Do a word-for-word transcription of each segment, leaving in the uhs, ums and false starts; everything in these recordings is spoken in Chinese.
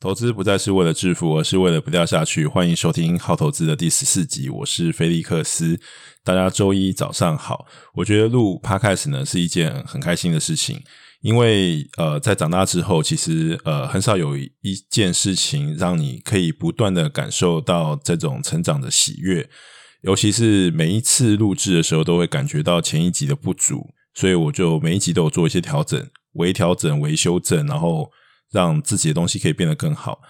投资不再是为了致富，而是为了不掉下去。欢迎收听好投资的第十四集，我是菲利克斯。大家周一早上好。我觉得录 Podcast 呢是一件很开心的事情，因为呃，在长大之后，其实呃很少有一件事情让你可以不断的感受到这种成长的喜悦，尤其是每一次录制的时候都会感觉到前一集的不足，所以我就每一集都有做一些调整，微调整、微修正，然后让自己的东西可以变得更好。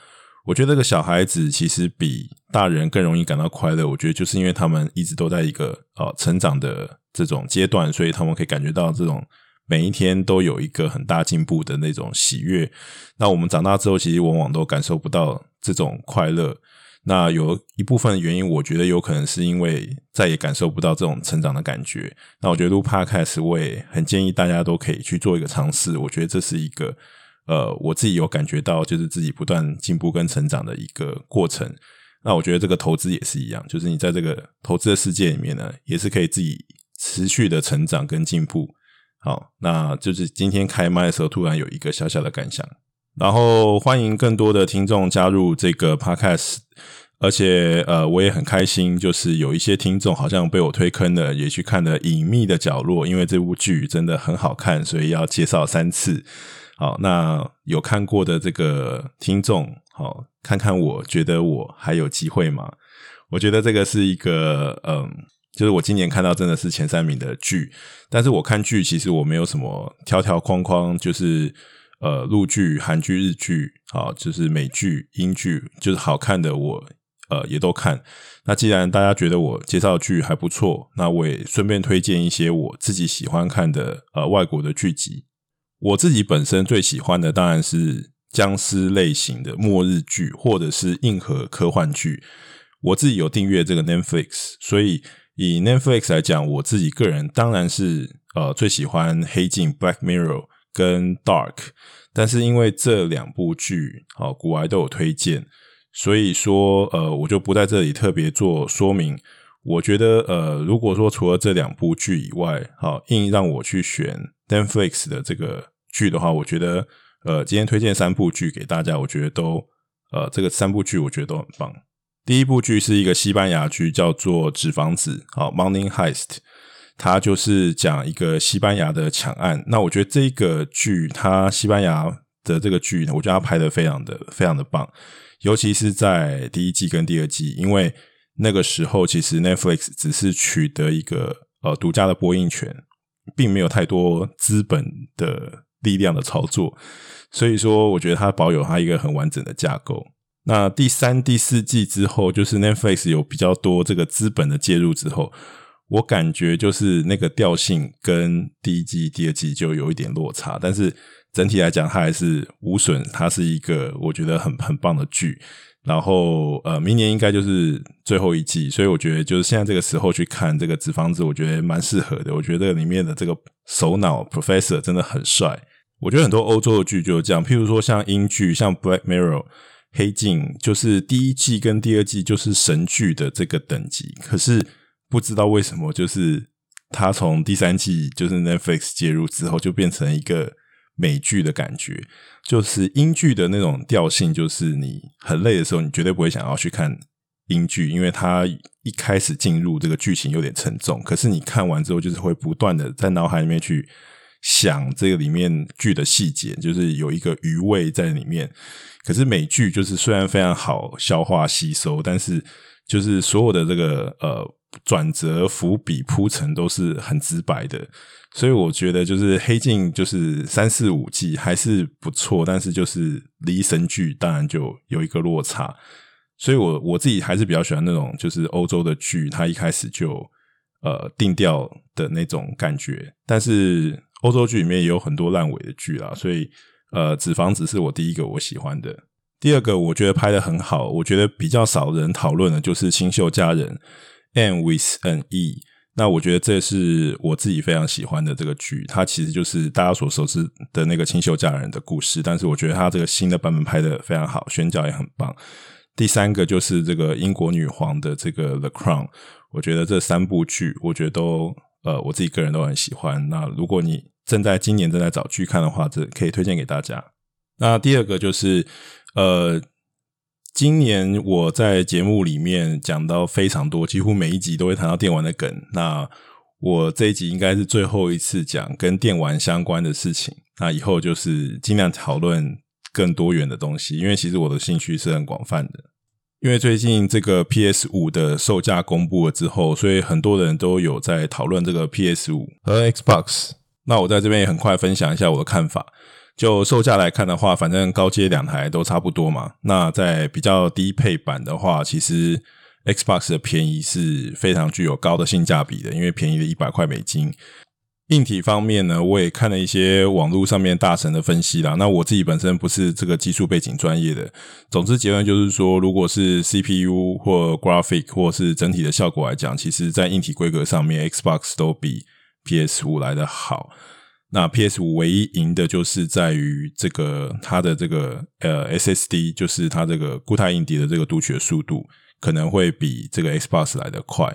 我觉得这个小孩子其实比大人更容易感到快乐，我觉得就是因为他们一直都在一个、呃、成长的这种阶段，所以他们可以感觉到这种每一天都有一个很大进步的那种喜悦。那我们长大之后其实往往都感受不到这种快乐，那有一部分原因我觉得有可能是因为再也感受不到这种成长的感觉。那我觉得录 Podcast 我也很建议大家都可以去做一个尝试，我觉得这是一个呃，我自己有感觉到就是自己不断进步跟成长的一个过程。那我觉得这个投资也是一样，就是你在这个投资的世界里面呢，也是可以自己持续的成长跟进步。好，那就是今天开麦的时候突然有一个小小的感想，然后欢迎更多的听众加入这个 podcast， 而且呃，我也很开心，就是有一些听众好像被我推坑了，也去看了隐秘的角落，因为这部剧真的很好看，所以要介绍三次。好，那有看过的这个听众，好，看看我觉得我还有机会吗？我觉得这个是一个嗯，就是我今年看到真的是前三名的剧，但是我看剧其实我没有什么条条框框，就是呃，陆剧、韩剧、日剧，好，就是美剧、英剧，就是好看的我呃也都看。那既然大家觉得我介绍剧还不错，那我也顺便推荐一些我自己喜欢看的呃外国的剧集。我自己本身最喜欢的当然是僵尸类型的末日剧，或者是硬核科幻剧。我自己有订阅这个 Netflix， 所以以 Netflix 来讲，我自己个人当然是呃最喜欢黑镜 Black Mirror 跟 Dark， 但是因为这两部剧好、哦、古来都有推荐，所以说呃我就不在这里特别做说明。我觉得呃如果说除了这两部剧以外，好，硬让我去选 Netflix 的这个剧的话，我觉得呃今天推荐三部剧给大家，我觉得都呃这个三部剧我觉得都很棒。第一部剧是一个西班牙剧，叫做《纸房子》，好 Money Heist， 它就是讲一个西班牙的抢案。那我觉得这个剧，它西班牙的这个剧我觉得它拍得非常的非常的棒，尤其是在第一季跟第二季，因为那个时候其实 Netflix 只是取得一个呃独家的播映权，并没有太多资本的力量的操作，所以说我觉得它保有它一个很完整的架构。那第三、第四季之后，就是 Netflix 有比较多这个资本的介入之后，我感觉就是那个调性跟第一季、第二季就有一点落差，但是整体来讲它还是无损，它是一个我觉得很很棒的剧。然后呃，明年应该就是最后一季，所以我觉得就是现在这个时候去看这个纸房子，我觉得蛮适合的。我觉得里面的这个首脑 Professor 真的很帅。我觉得很多欧洲的剧就是这样，譬如说像英剧，像 Black Mirror 黑镜，就是第一季跟第二季就是神剧的这个等级，可是不知道为什么就是它从第三季就是 Netflix 介入之后就变成一个美剧的感觉，就是英剧的那种调性，就是你很累的时候你绝对不会想要去看英剧，因为它一开始进入这个剧情有点沉重，可是你看完之后就是会不断的在脑海里面去想这个里面剧的细节，就是有一个余味在里面。可是美剧就是虽然非常好消化吸收，但是就是所有的这个呃转折伏笔铺陈都是很直白的，所以我觉得就是黑镜就是三四五季还是不错，但是就是离神剧当然就有一个落差，所以我我自己还是比较喜欢那种就是欧洲的剧，它一开始就呃定调的那种感觉。但是欧洲剧里面也有很多烂尾的剧啦，所以呃纸房子是我第一个我喜欢的。第二个我觉得拍得很好，我觉得比较少人讨论的就是《清秀佳人》N with an E， 那我觉得这是我自己非常喜欢的这个剧，它其实就是大家所熟知的那个清秀佳人的故事，但是我觉得它这个新的版本拍得非常好，选角也很棒。第三个就是这个英国女皇的这个 The Crown， 我觉得这三部剧我觉得都呃我自己个人都很喜欢，那如果你正在今年正在找剧看的话，这可以推荐给大家。那第二个就是呃今年我在节目里面讲到非常多，几乎每一集都会谈到电玩的梗，那我这一集应该是最后一次讲跟电玩相关的事情，那以后就是尽量讨论更多元的东西，因为其实我的兴趣是很广泛的。因为最近这个 P S 五 的售价公布了之后，所以很多人都有在讨论这个 P S 五 和 Xbox， 那我在这边也很快分享一下我的看法。就售价来看的话，反正高阶两台都差不多嘛，那在比较低配版的话，其实 Xbox 的便宜是非常具有高的性价比的，因为便宜了一百块美金。硬体方面呢，我也看了一些网络上面大神的分析啦，那我自己本身不是这个技术背景专业的，总之结论就是说，如果是 C P U 或 graphic 或是整体的效果来讲，其实在硬体规格上面 Xbox 都比 P S 五 来得好。那 P S 五 唯一赢的就是在于这个它的这个呃 S S D， 就是它这个固态硬碟的这个读取的速度可能会比这个 Xbox 来得快，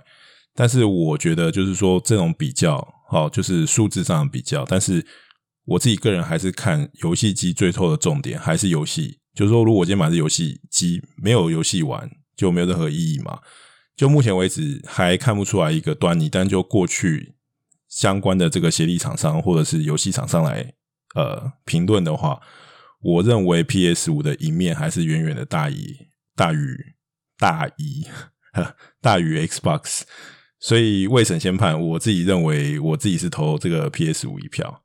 但是我觉得就是说这种比较好，就是数字上的比较，但是我自己个人还是看游戏机最后的重点还是游戏，就是说如果我今天买的游戏机没有游戏玩就没有任何意义嘛，就目前为止还看不出来一个端倪，但就过去相关的这个协力厂商或者是游戏厂商来呃评论的话，我认为 P S 五 的一面还是远远的大于大于大于大于 Xbox，所以未审先判，我自己认为我自己是投这个 P S 五 一票。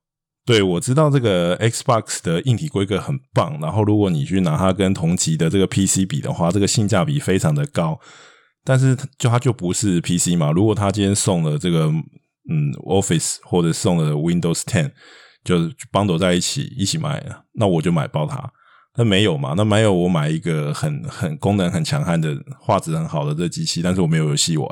对，我知道这个 Xbox 的硬体规格很棒，然后如果你去拿它跟同级的这个 P C 比的话，这个性价比非常的高，但是就它就不是 P C 嘛，如果它今天送了这个嗯 Office 或者送了 Windows 十 就 bundle 在一起一起买，那我就买包它，那没有嘛，那没有我买一个很很功能很强悍的画质很好的这机器，但是我没有游戏玩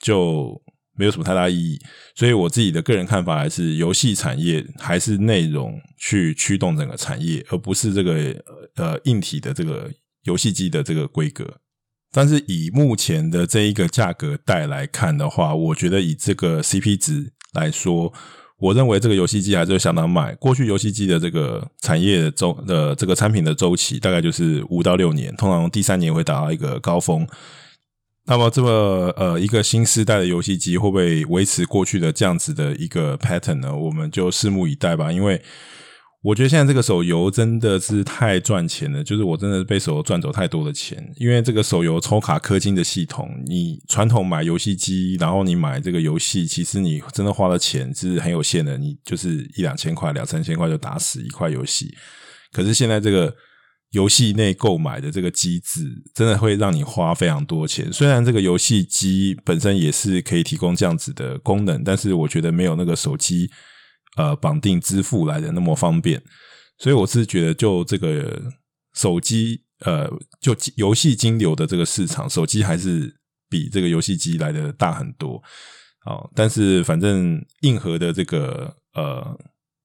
就没有什么太大意义，所以我自己的个人看法还是游戏产业还是内容去驱动整个产业，而不是这个呃硬体的这个游戏机的这个规格。但是以目前的这一个价格带来看的话，我觉得以这个 C P 值来说，我认为这个游戏机还是相当买。过去游戏机的这个产业的周呃这个产品的周期大概就是五到六年，通常第三年会达到一个高峰。那么这么呃一个新世代的游戏机会不会维持过去的这样子的一个 pattern 呢？我们就拭目以待吧，因为我觉得现在这个手游真的是太赚钱了，就是我真的被手游赚走太多的钱，因为这个手游抽卡氪金的系统，你传统买游戏机然后你买这个游戏，其实你真的花的钱是很有限的，你就是一两千块两三千块就打死一块游戏，可是现在这个游戏内购买的这个机制真的会让你花非常多钱，虽然这个游戏机本身也是可以提供这样子的功能，但是我觉得没有那个手机呃绑定支付来的那么方便，所以我是觉得就这个手机呃就游戏金流的这个市场，手机还是比这个游戏机来的大很多。好，但是反正硬核的这个呃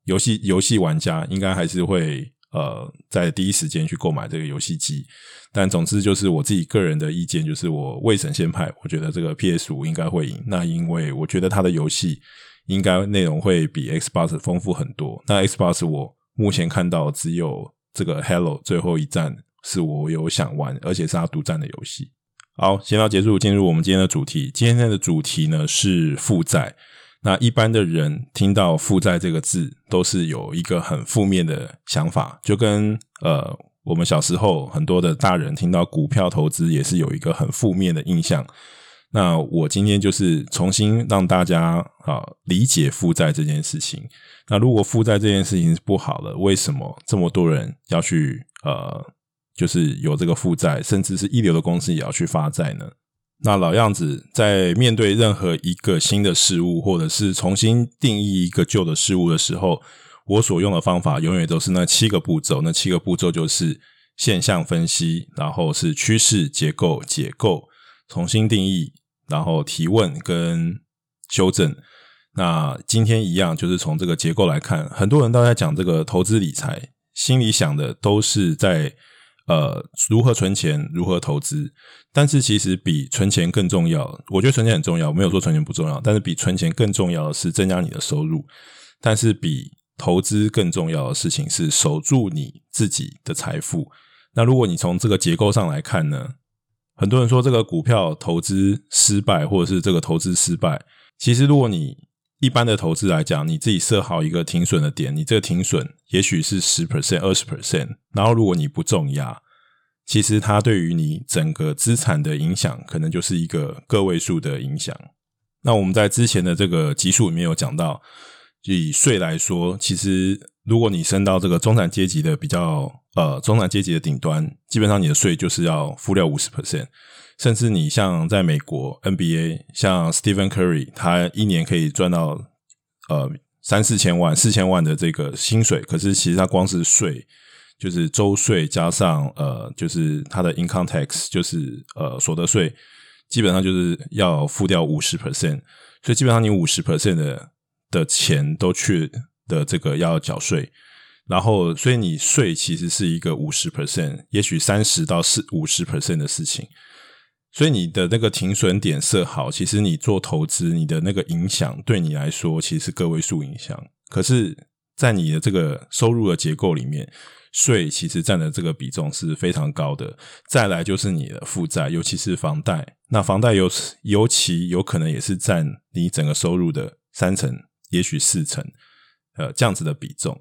游戏游戏玩家应该还是会呃，在第一时间去购买这个游戏机，但总之就是我自己个人的意见，就是我未审先判，我觉得这个 P S 五 应该会赢，那因为我觉得它的游戏应该内容会比 Xbox 丰富很多，那 Xbox 我目前看到只有这个 Halo 最后一战是我有想玩，而且是它独占的游戏。好，先到结束，进入我们今天的主题。今天的主题呢是负债，那一般的人听到负债这个字都是有一个很负面的想法，就跟呃我们小时候很多的大人听到股票投资也是有一个很负面的印象，那我今天就是重新让大家啊理解负债这件事情，那如果负债这件事情是不好的，为什么这么多人要去呃就是有这个负债，甚至是一流的公司也要去发债呢？那老样子，在面对任何一个新的事物，或者是重新定义一个旧的事物的时候，我所用的方法永远都是那七个步骤。那七个步骤就是现象分析，然后是趋势、结构、解构、重新定义，然后提问跟修正。那今天一样，就是从这个结构来看，很多人都在讲这个投资理财，心里想的都是在呃，如何存钱，如何投资，但是其实比存钱更重要，我觉得存钱很重要，没有说存钱不重要，但是比存钱更重要的是增加你的收入，但是比投资更重要的事情是守住你自己的财富。那如果你从这个结构上来看呢，很多人说这个股票投资失败或者是这个投资失败，其实如果你一般的投资来讲，你自己设好一个停损的点，你这个停损也许是 百分之十 百分之二十， 然后如果你不重压，其实它对于你整个资产的影响可能就是一个个位数的影响。那我们在之前的这个集数里面有讲到，以税来说，其实如果你升到这个中产阶级的比较呃中产阶级的顶端，基本上你的税就是要付掉 百分之五十， 甚至你像在美国 N B A， 像 Stephen Curry 他一年可以赚到呃三四千万四千万的这个薪水，可是其实他光是税就是州税加上呃就是他的 income tax 就是呃所得税，基本上就是要付掉 百分之五十， 所以基本上你 百分之五十 的的钱都去的这个要缴税，然后所以你税其实是一个 百分之五十， 也许三十到 百分之五十 的事情。所以你的那个停损点设好，其实你做投资你的那个影响对你来说其实是个位数影响，可是在你的这个收入的结构里面，税其实占的这个比重是非常高的。再来就是你的负债，尤其是房贷，那房贷尤尤其有可能也是占你整个收入的三成也许四成呃，这样子的比重。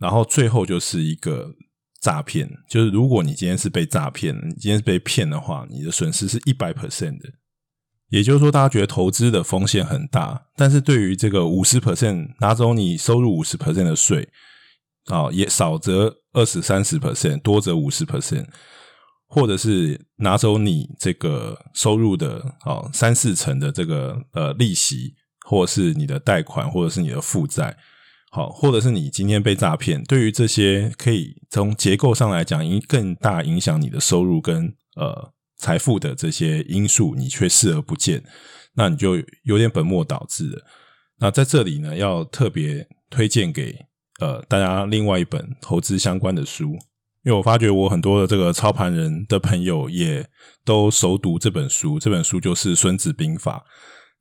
然后最后就是一个诈骗，就是如果你今天是被诈骗，你今天是被骗的话，你的损失是 百分之一百 的。也就是说大家觉得投资的风险很大，但是对于这个 百分之五十 拿走你收入 百分之五十 的税、哦、也少则 百分之二十到三十 多则 百分之五十， 或者是拿走你这个收入的、哦、三四成的这个呃利息，或者是你的贷款，或者是你的负债，好，或者是你今天被诈骗，对于这些可以从结构上来讲更大影响你的收入跟呃财富的这些因素，你却视而不见，那你就有点本末倒置了。那在这里呢，要特别推荐给呃大家另外一本投资相关的书，因为我发觉我很多的这个操盘人的朋友也都熟读这本书，这本书就是《孙子兵法》。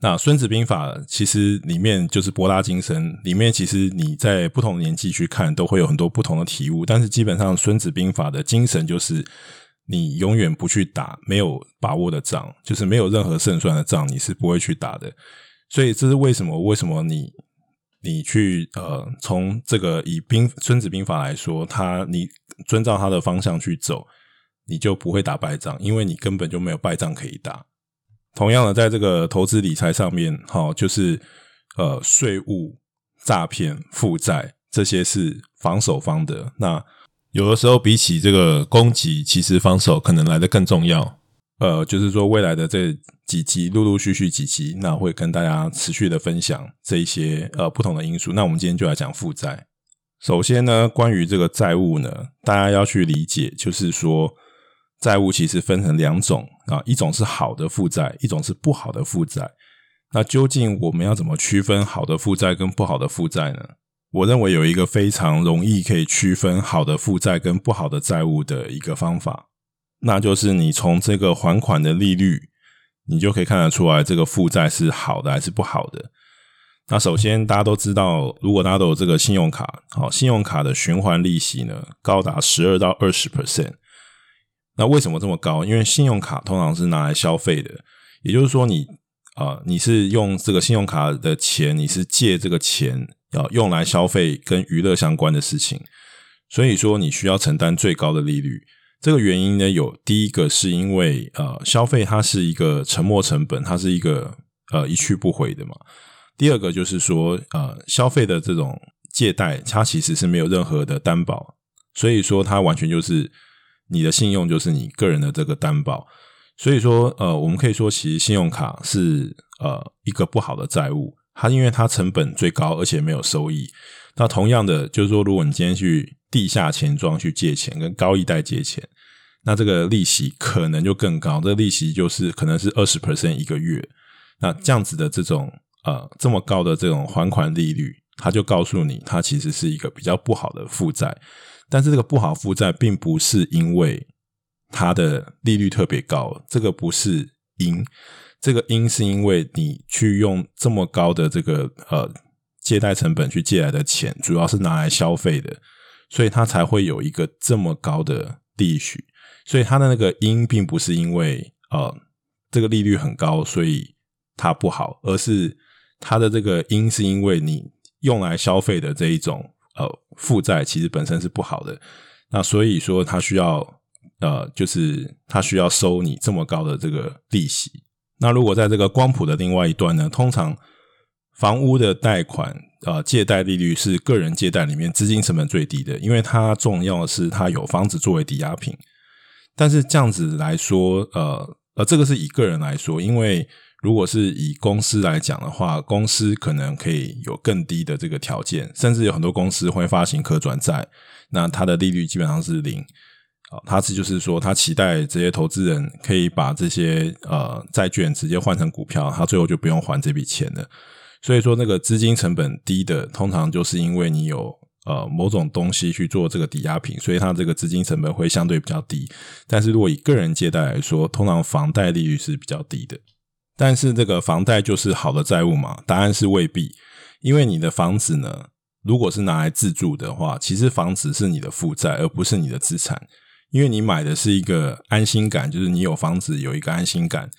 那孙子兵法其实里面就是博大精深，里面其实你在不同的年纪去看都会有很多不同的体悟，但是基本上孙子兵法的精神就是你永远不去打没有把握的仗，就是没有任何胜算的仗你是不会去打的。所以这是为什么为什么你你去呃从这个以兵孙子兵法来说，他你遵照他的方向去走，你就不会打败仗，因为你根本就没有败仗可以打。同样的，在这个投资理财上面，齁，就是呃税务、诈骗、负债，这些是防守方的。那有的时候比起这个攻击，其实防守可能来得更重要。呃，就是说未来的这几集，陆陆续续几集，那会跟大家持续的分享这一些呃不同的因素。那我们今天就来讲负债。首先呢，关于这个债务呢，大家要去理解，就是说债务其实分成两种啊，一种是好的负债，一种是不好的负债。那究竟我们要怎么区分好的负债跟不好的负债呢？我认为有一个非常容易可以区分好的负债跟不好的债务的一个方法，那就是你从这个还款的利率，你就可以看得出来这个负债是好的还是不好的。那首先大家都知道，如果大家都有这个信用卡，好，信用卡的循环利息呢高达 百分之十二到百分之二十，那为什么这么高？因为信用卡通常是拿来消费的，也就是说你呃，你是用这个信用卡的钱，你是借这个钱要用来消费跟娱乐相关的事情，所以说你需要承担最高的利率。这个原因呢，有第一个是因为呃，消费它是一个沉没成本，它是一个呃一去不回的嘛。第二个就是说呃，消费的这种借贷它其实是没有任何的担保，所以说它完全就是你的信用就是你个人的这个担保，所以说呃，我们可以说其实信用卡是呃一个不好的债务，它因为它成本最高而且没有收益。那同样的就是说，如果你今天去地下钱庄去借钱跟高利贷借钱，那这个利息可能就更高，这个利息就是可能是 百分之二十 一个月。那这样子的这种呃这么高的这种还款利率，它就告诉你它其实是一个比较不好的负债。但是这个不好负债并不是因为它的利率特别高，这个不是因，这个因是因为你去用这么高的这个呃借贷成本去借来的钱，主要是拿来消费的，所以它才会有一个这么高的地许，所以它的那个因并不是因为呃这个利率很高所以它不好，而是它的这个因是因为你用来消费的这一种呃负债其实本身是不好的，那所以说它需要呃就是它需要收你这么高的这个利息。那如果在这个光谱的另外一端呢，通常房屋的贷款呃借贷利率是个人借贷里面资金成本最低的，因为它重要的是它有房子作为抵押品。但是这样子来说呃呃这个是以个人来说，因为如果是以公司来讲的话，公司可能可以有更低的这个条件，甚至有很多公司会发行可转债，那它的利率基本上是零。他是就是说他期待这些投资人可以把这些呃债券直接换成股票，他最后就不用还这笔钱了。所以说那个资金成本低的通常就是因为你有呃某种东西去做这个抵押品，所以他这个资金成本会相对比较低。但是如果以个人借贷来说，通常房贷利率是比较低的。但是这个房贷就是好的债务嘛？答案是未必，因为你的房子呢如果是拿来自住的话，其实房子是你的负债而不是你的资产，因为你买的是一个安心感，就是你有房子有一个安心感。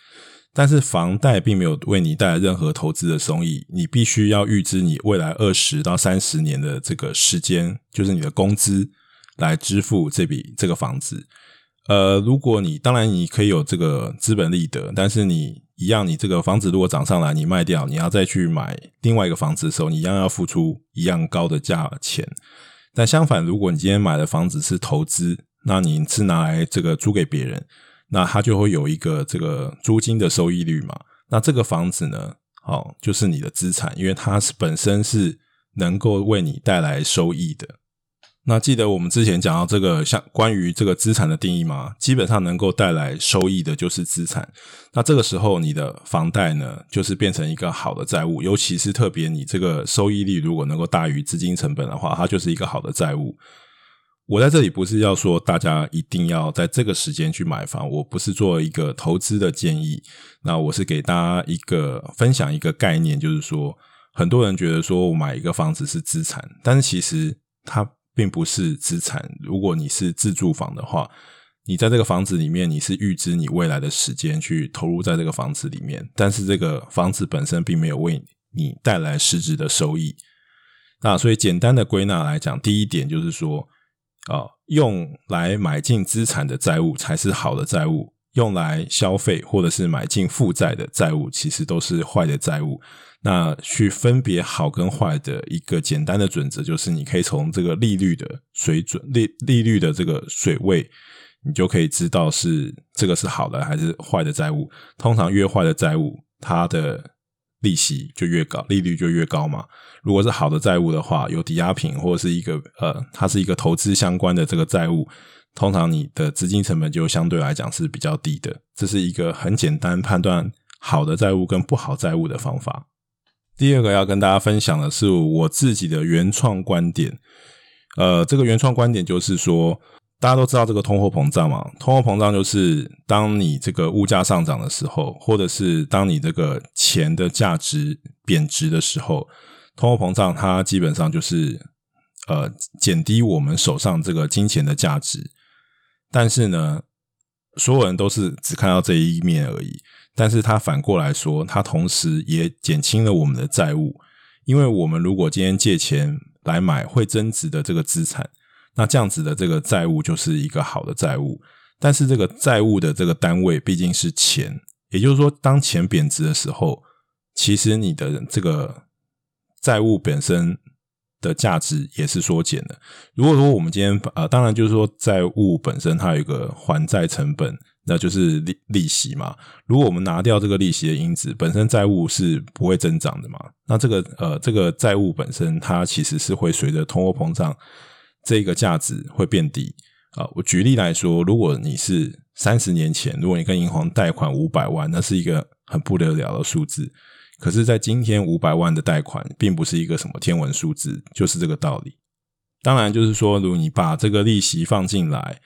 但是房贷并没有为你带来任何投资的收益，你必须要预支你未来二十到三十年的这个时间，就是你的工资来支付这笔这个房子。呃，如果你当然你可以有这个资本利得，但是你一样你这个房子如果涨上来你卖掉，你要再去买另外一个房子的时候，你一样要付出一样高的价钱。但相反，如果你今天买的房子是投资，那你是拿来这个租给别人，那他就会有一个这个租金的收益率嘛。那这个房子呢，好，就是你的资产，因为它本身是能够为你带来收益的。那记得我们之前讲到这个像关于这个资产的定义吗？基本上能够带来收益的就是资产。那这个时候你的房贷呢，就是变成一个好的债务，尤其是特别你这个收益率如果能够大于资金成本的话，它就是一个好的债务。我在这里不是要说大家一定要在这个时间去买房，我不是做一个投资的建议，那我是给大家一个分享一个概念，就是说很多人觉得说我买一个房子是资产，但是其实它并不是资产。如果你是自住房的话，你在这个房子里面你是预支你未来的时间去投入在这个房子里面，但是这个房子本身并没有为你带来实质的收益。那所以简单的归纳来讲，第一点就是说哦、用来买进资产的债务才是好的债务，用来消费或者是买进负债的债务其实都是坏的债务。那去分别好跟坏的一个简单的准则，就是你可以从这个利率的水准 利, 利率的这个水位，你就可以知道是这个是好的还是坏的债务。通常越坏的债务它的利息就越高，利率就越高嘛。如果是好的债务的话，有抵押品或者是一个呃，它是一个投资相关的这个债务，通常你的资金成本就相对来讲是比较低的。这是一个很简单判断好的债务跟不好债务的方法。第二个要跟大家分享的是我自己的原创观点。呃，这个原创观点就是说，大家都知道这个通货膨胀嘛，通货膨胀就是当你这个物价上涨的时候，或者是当你这个钱的价值贬值的时候，通货膨胀它基本上就是呃减低我们手上这个金钱的价值。但是呢，所有人都是只看到这一面而已，但是它反过来说，它同时也减轻了我们的债务，因为我们如果今天借钱来买会增值的这个资产，那这样子的这个债务就是一个好的债务。但是这个债务的这个单位毕竟是钱，也就是说当钱贬值的时候，其实你的这个债务本身的价值也是缩减的。如果说我们今天呃，当然就是说债务本身它有一个还债成本，那就是利利息嘛。如果我们拿掉这个利息的因子，本身债务是不会增长的嘛。那这个呃，这个债务本身它其实是会随着通货膨胀这个价值会变低、呃、我举例来说，如果你是三十年前，如果你跟银行贷款五百万，那是一个很不得了的数字，可是在今天五百万的贷款并不是一个什么天文数字，就是这个道理。当然就是说如果你把这个利息放进来，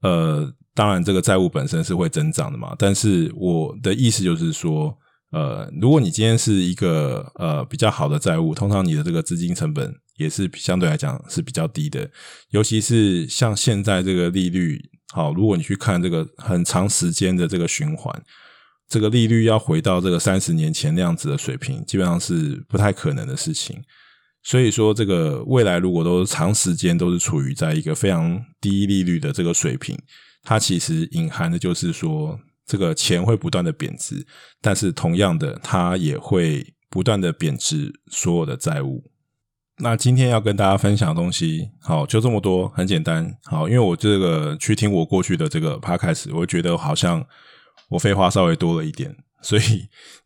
呃，当然这个债务本身是会增长的嘛，但是我的意思就是说呃，如果你今天是一个呃比较好的债务，通常你的这个资金成本也是相对来讲是比较低的，尤其是像现在这个利率好，如果你去看这个很长时间的这个循环，这个利率要回到这个三十年前那样子的水平，基本上是不太可能的事情。所以说这个未来如果都长时间都是处于在一个非常低利率的这个水平，它其实隐含的就是说这个钱会不断的贬值，但是同样的它也会不断的贬值所有的债务。那今天要跟大家分享的东西好就这么多，很简单。好，因为我这个去听我过去的这个 Podcast， 我觉得好像我废话稍微多了一点，所以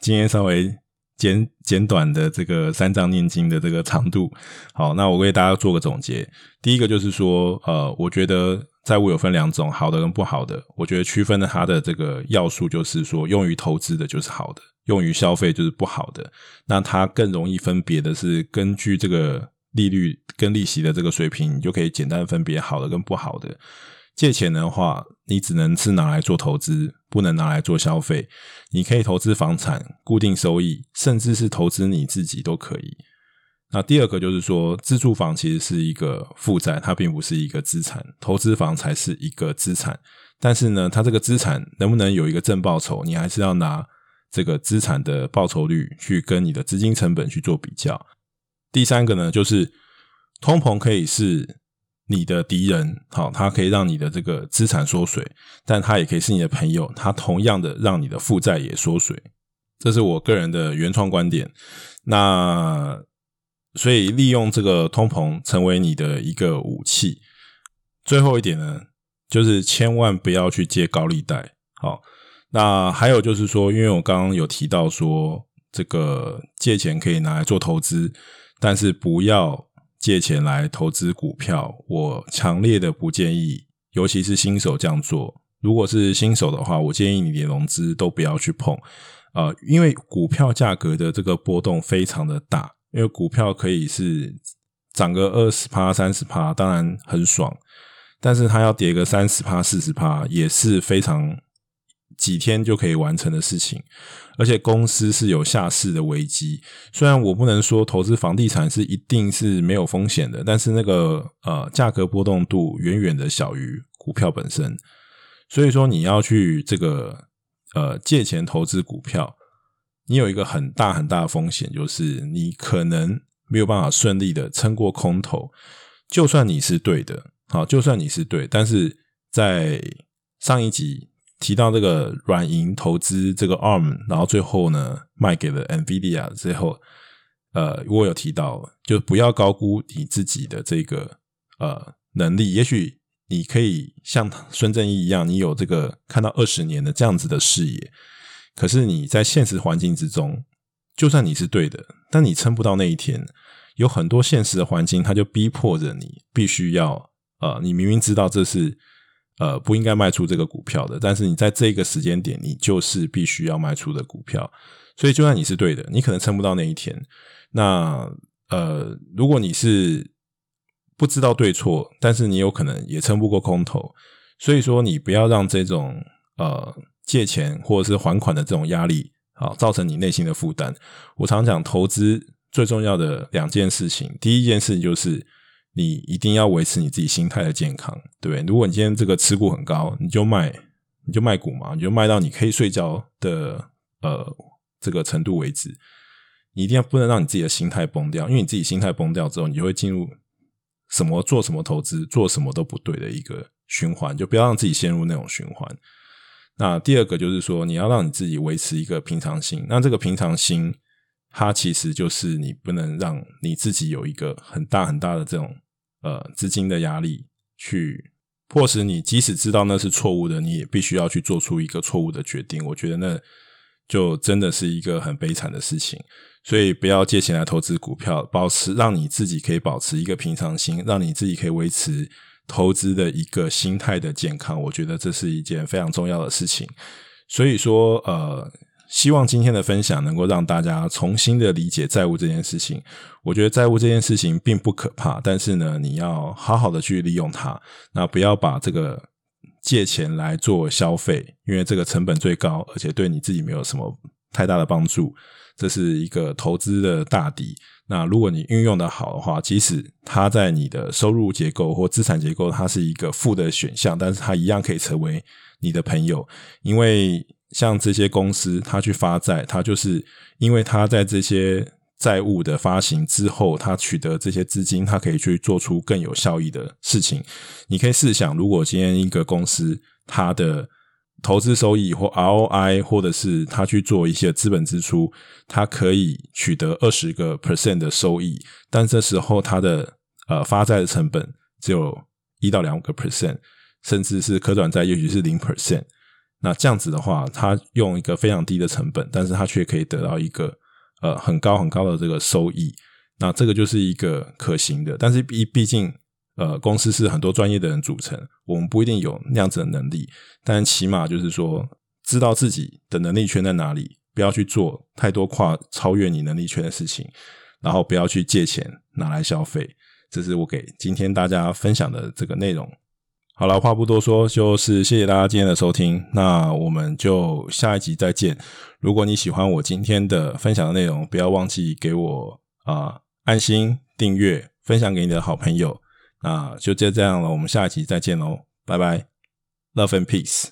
今天稍微简简短的这个三章念经的这个长度。好，那我为大家做个总结。第一个就是说呃，我觉得债务有分两种，好的跟不好的。我觉得区分了它的这个要素就是说，用于投资的就是好的，用于消费就是不好的。那它更容易分别的是根据这个利率跟利息的这个水平，你就可以简单分别好的跟不好的。借钱的话，你只能是拿来做投资，不能拿来做消费。你可以投资房产、固定收益，甚至是投资你自己都可以。那第二个就是说，自住房其实是一个负债，它并不是一个资产，投资房才是一个资产。但是呢，它这个资产能不能有一个正报酬，你还是要拿这个资产的报酬率去跟你的资金成本去做比较。第三个呢，就是通膨可以是你的敌人，好，它可以让你的这个资产缩水，但它也可以是你的朋友，它同样的让你的负债也缩水。这是我个人的原创观点。那所以利用这个通膨成为你的一个武器。最后一点呢，就是千万不要去借高利贷。好，那还有就是说，因为我刚刚有提到说，这个借钱可以拿来做投资，但是不要借钱来投资股票，我强烈的不建议，尤其是新手这样做。如果是新手的话，我建议你连融资都不要去碰，呃，因为股票价格的这个波动非常的大，因为股票可以是涨个 百分之二十、百分之三十， 当然很爽，但是它要跌个 百分之三十、百分之四十 也是非常几天就可以完成的事情。而且公司是有下市的危机，虽然我不能说投资房地产是一定是没有风险的，但是那个呃价格波动度远远的小于股票本身。所以说你要去这个呃借钱投资股票，你有一个很大很大的风险，就是你可能没有办法顺利的撑过空头。就算你是对的，好，就算你是对，但是在上一集提到这个软银投资这个 A R M， 然后最后呢卖给了 NVIDIA 之后，呃，我有提到就不要高估你自己的这个呃能力，也许你可以像孙正义一样，你有这个看到二十年的这样子的视野，可是你在现实环境之中，就算你是对的，但你撑不到那一天，有很多现实的环境它就逼迫着你必须要呃，你明明知道这是呃，不应该卖出这个股票的，但是你在这个时间点你就是必须要卖出的股票。所以就算你是对的，你可能撑不到那一天。那呃，如果你是不知道对错，但是你有可能也撑不过空头，所以说你不要让这种呃借钱或者是还款的这种压力啊，造成你内心的负担。我常讲投资最重要的两件事情，第一件事就是你一定要维持你自己心态的健康，对不对？如果你今天这个持股很高，你就卖，你就卖股嘛，你就卖到你可以睡觉的呃这个程度为止。你一定要不能让你自己的心态崩掉，因为你自己心态崩掉之后，你就会进入什么做什么投资，做什么都不对的一个循环，就不要让自己陷入那种循环。那第二个就是说，你要让你自己维持一个平常心。那这个平常心，它其实就是你不能让你自己有一个很大很大的这种呃，资金的压力，去迫使你即使知道那是错误的，你也必须要去做出一个错误的决定。我觉得那就真的是一个很悲惨的事情。所以不要借钱来投资股票，保持让你自己可以保持一个平常心，让你自己可以维持投资的一个心态的健康，我觉得这是一件非常重要的事情。所以说呃希望今天的分享能够让大家重新的理解债务这件事情。我觉得债务这件事情并不可怕，但是呢，你要好好的去利用它，那不要把这个借钱来做消费，因为这个成本最高，而且对你自己没有什么太大的帮助，这是一个投资的大敌。那如果你运用的好的话，即使它在你的收入结构或资产结构它是一个负的选项，但是它一样可以成为你的朋友。因为像这些公司它去发债，它就是因为它在这些债务的发行之后，它取得这些资金，它可以去做出更有效益的事情。你可以试想，如果今天一个公司它的投资收益或 R O I 或者是他去做一些资本支出，他可以取得 百分之二十 的收益，但这时候他的呃发债的成本只有 百分之一到百分之二， 甚至是可转债也许是 百分之零。 那这样子的话，他用一个非常低的成本，但是他却可以得到一个呃很高很高的这个收益。那这个就是一个可行的，但是毕竟呃，公司是很多专业的人组成，我们不一定有那样子的能力，但起码就是说知道自己的能力圈在哪里，不要去做太多跨超越你能力圈的事情，然后不要去借钱拿来消费。这是我给今天大家分享的这个内容。好了，话不多说，就是谢谢大家今天的收听，那我们就下一集再见。如果你喜欢我今天的分享的内容，不要忘记给我、呃、按心订阅，分享给你的好朋友。那就这样了，我们下一期再见咯，拜拜 ,Love and Peace。